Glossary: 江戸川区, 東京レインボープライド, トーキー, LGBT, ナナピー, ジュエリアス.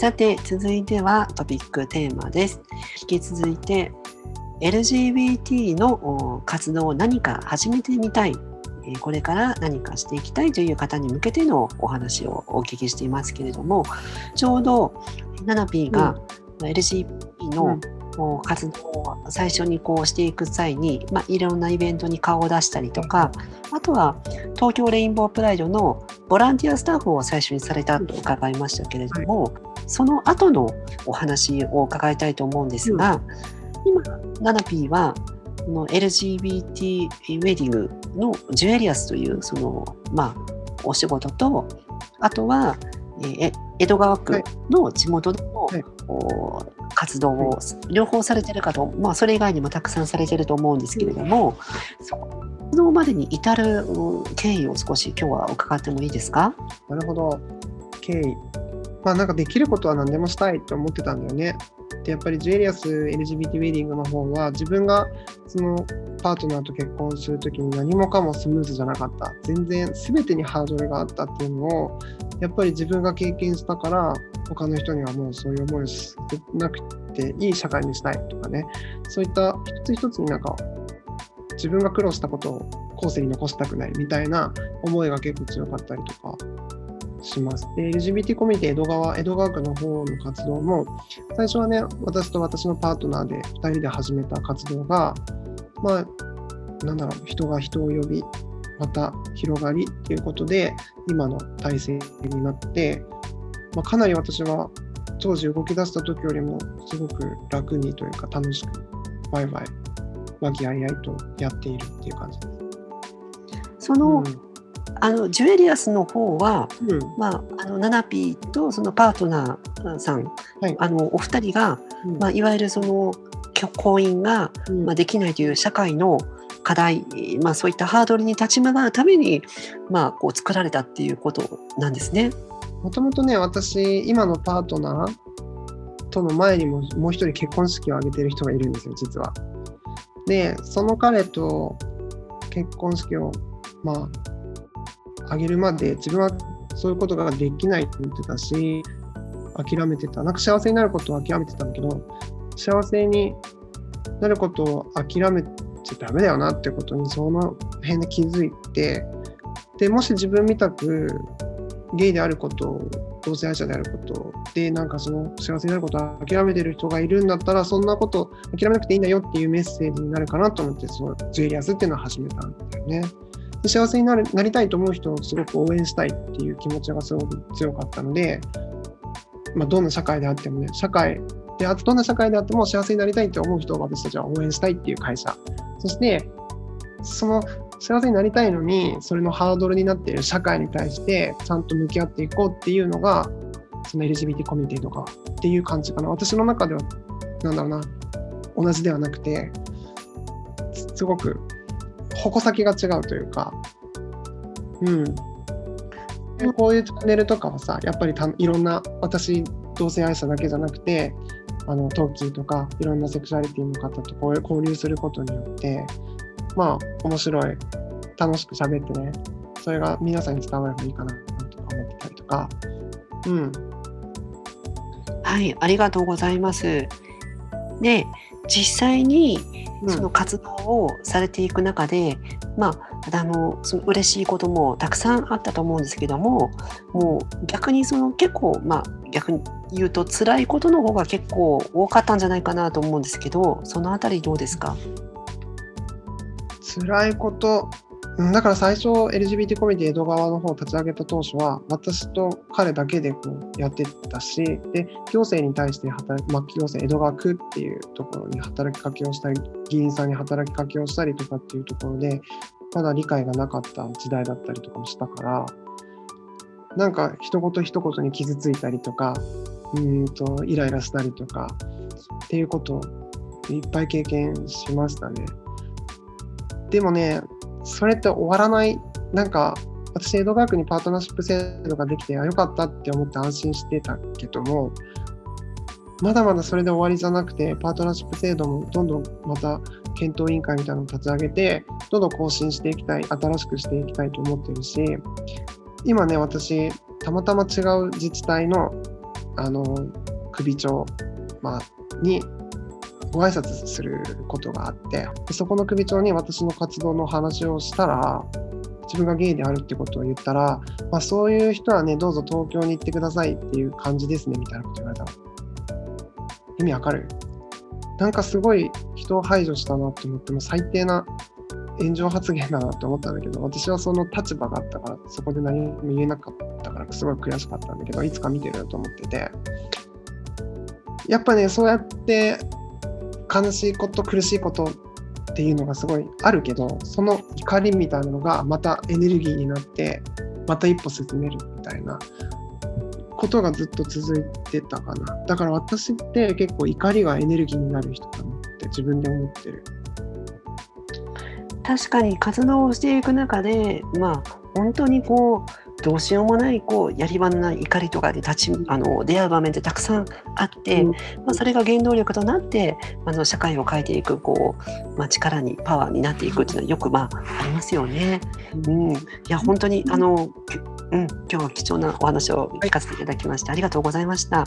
さて続いてはトピックテーマです。引き続いて LGBT の活動を何か始めてみたい、これから何かしていきたいという方に向けてのお話をお聞きしていますけれども、ちょうどナナピーが LGBT の活動を最初にこうしていく際に、いろんなイベントに顔を出したりとか、あとは東京レインボープライドのボランティアスタッフを最初にされたと伺いましたけれども、その後のお話を伺いたいと思うんですが、今ナナピーはこの LGBT ウェディングのジュエリアスというその、お仕事と、あとは、江戸川区の地元での、活動を両方されているかと、それ以外にもたくさんされていると思うんですけれども、そこまでに至る経緯を少し今日は伺ってもいいですか？なるほど。経緯、なんかできることは何でもしたいと思ってたんだよね。でやっぱりジュエリアス LGBT ウェディングの方は自分がそのパートナーと結婚するときに何もかもスムーズじゃなかった、全然全てにハードルがあったっていうのをやっぱり自分が経験したから、他の人にはもうそういう思いをしなくていい社会にしたいとかね、そういった一つ一つになんか自分が苦労したことを後世に残したくないみたいな思いが結構強かったりとかします。で LGBT コミュニティ江戸川区の方の活動も最初はね、私と私のパートナーで2人で始めた活動が、人が人を呼びまた広がりっていうことで今の体制になって、かなり私は当時動き出した時よりもすごく楽にというか楽しく和気あいあいとやっているっていう感じです。その、ジュエリアスの方は、ナナピーとそのパートナーさん、お二人が、いわゆるその婚姻が、できないという社会の課題、そういったハードルに立ち向かうために、こう作られたっていうことなんですね。もともとね、私今のパートナーとの前にももう一人結婚式を挙げている人がいるんですよ、実は。でその彼と結婚式をあげるまで自分はそういうことができないと思ってたし、諦めてた、なんか幸せになることを諦めてたんだけど、幸せになることを諦めちゃダメだよなってことにその辺で気づいて、でもし自分みたくゲイであることを、同性愛者であることでなんかその幸せになることを諦めてる人がいるんだったら、そんなこと諦めなくていいんだよっていうメッセージになるかなと思って、そのジュエリアスっていうのを始めたんだよね。幸せになりたいと思う人をすごく応援したいっていう気持ちがすごく強かったので、どんな社会であってもね、どんな社会であっても幸せになりたいと思う人を私たちは応援したいっていう会社、そしてその幸せになりたいのにそれのハードルになっている社会に対してちゃんと向き合っていこうっていうのがその LGBT コミュニティとかっていう感じかな。私の中では同じではなくて、すごく矛先が違うというか、こういうチャンネルとかはさ、やっぱりいろんな、私同性愛者だけじゃなくて、トーキーとかいろんなセクシュアリティの方と交流することによって、面白い、楽しく喋ってね、それが皆さんに伝わればいいかなとか思ってたりとか、はい、ありがとうございます。で、実際にその活動をされていく中で、その嬉しいこともたくさんあったと思うんですけども、もう逆にその結構、逆に言うと辛いことの方が結構多かったんじゃないかなと思うんですけど、そのあたりどうですか？辛いことだから、最初 LGBT コミュニティ江戸川の方を立ち上げた当初は私と彼だけでこうやってたし、で行政に対して行政江戸川区っていうところに働きかけをしたり、議員さんに働きかけをしたりとかっていうところでまだ理解がなかった時代だったりとかもしたから、なんか一言一言に傷ついたりとか、イライラしたりとかっていうことをいっぱい経験しましたね。でもね、それって終わらない。なんか私江戸川区にパートナーシップ制度ができてよかったって思って安心してたけども、まだまだそれで終わりじゃなくて、パートナーシップ制度もどんどんまた検討委員会みたいなのを立ち上げて、どんどん更新していきたい、新しくしていきたいと思ってるし、今ね、私たまたま違う自治体の首長、にご挨拶することがあって、でそこの首長に私の活動の話をしたら、自分がゲイであるってことを言ったら、そういう人はね、どうぞ東京に行ってくださいっていう感じですねみたいなこと言われたの。意味わかる？なんかすごい人を排除したなと思って、も最低な炎上発言だなと思ったんだけど、私はその立場があったから、そこで何も言えなかったからすごい悔しかったんだけど、いつか見てると思ってて、やっぱね、そうやって悲しいこと苦しいことっていうのがすごいあるけど、その怒りみたいなのがまたエネルギーになって、また一歩進めるみたいなことがずっと続いてたかな。だから私って結構怒りがエネルギーになる人かなって自分で思ってる。確かに活動をしていく中で、本当にどうしようもないやり場のない怒りとかで出会う場面ってたくさんあって、それが原動力となって社会を変えていく力にパワーになっていくっていうのはよくありますよね。いや本当に今日は貴重なお話を聞かせていただきまして、ありがとうございました。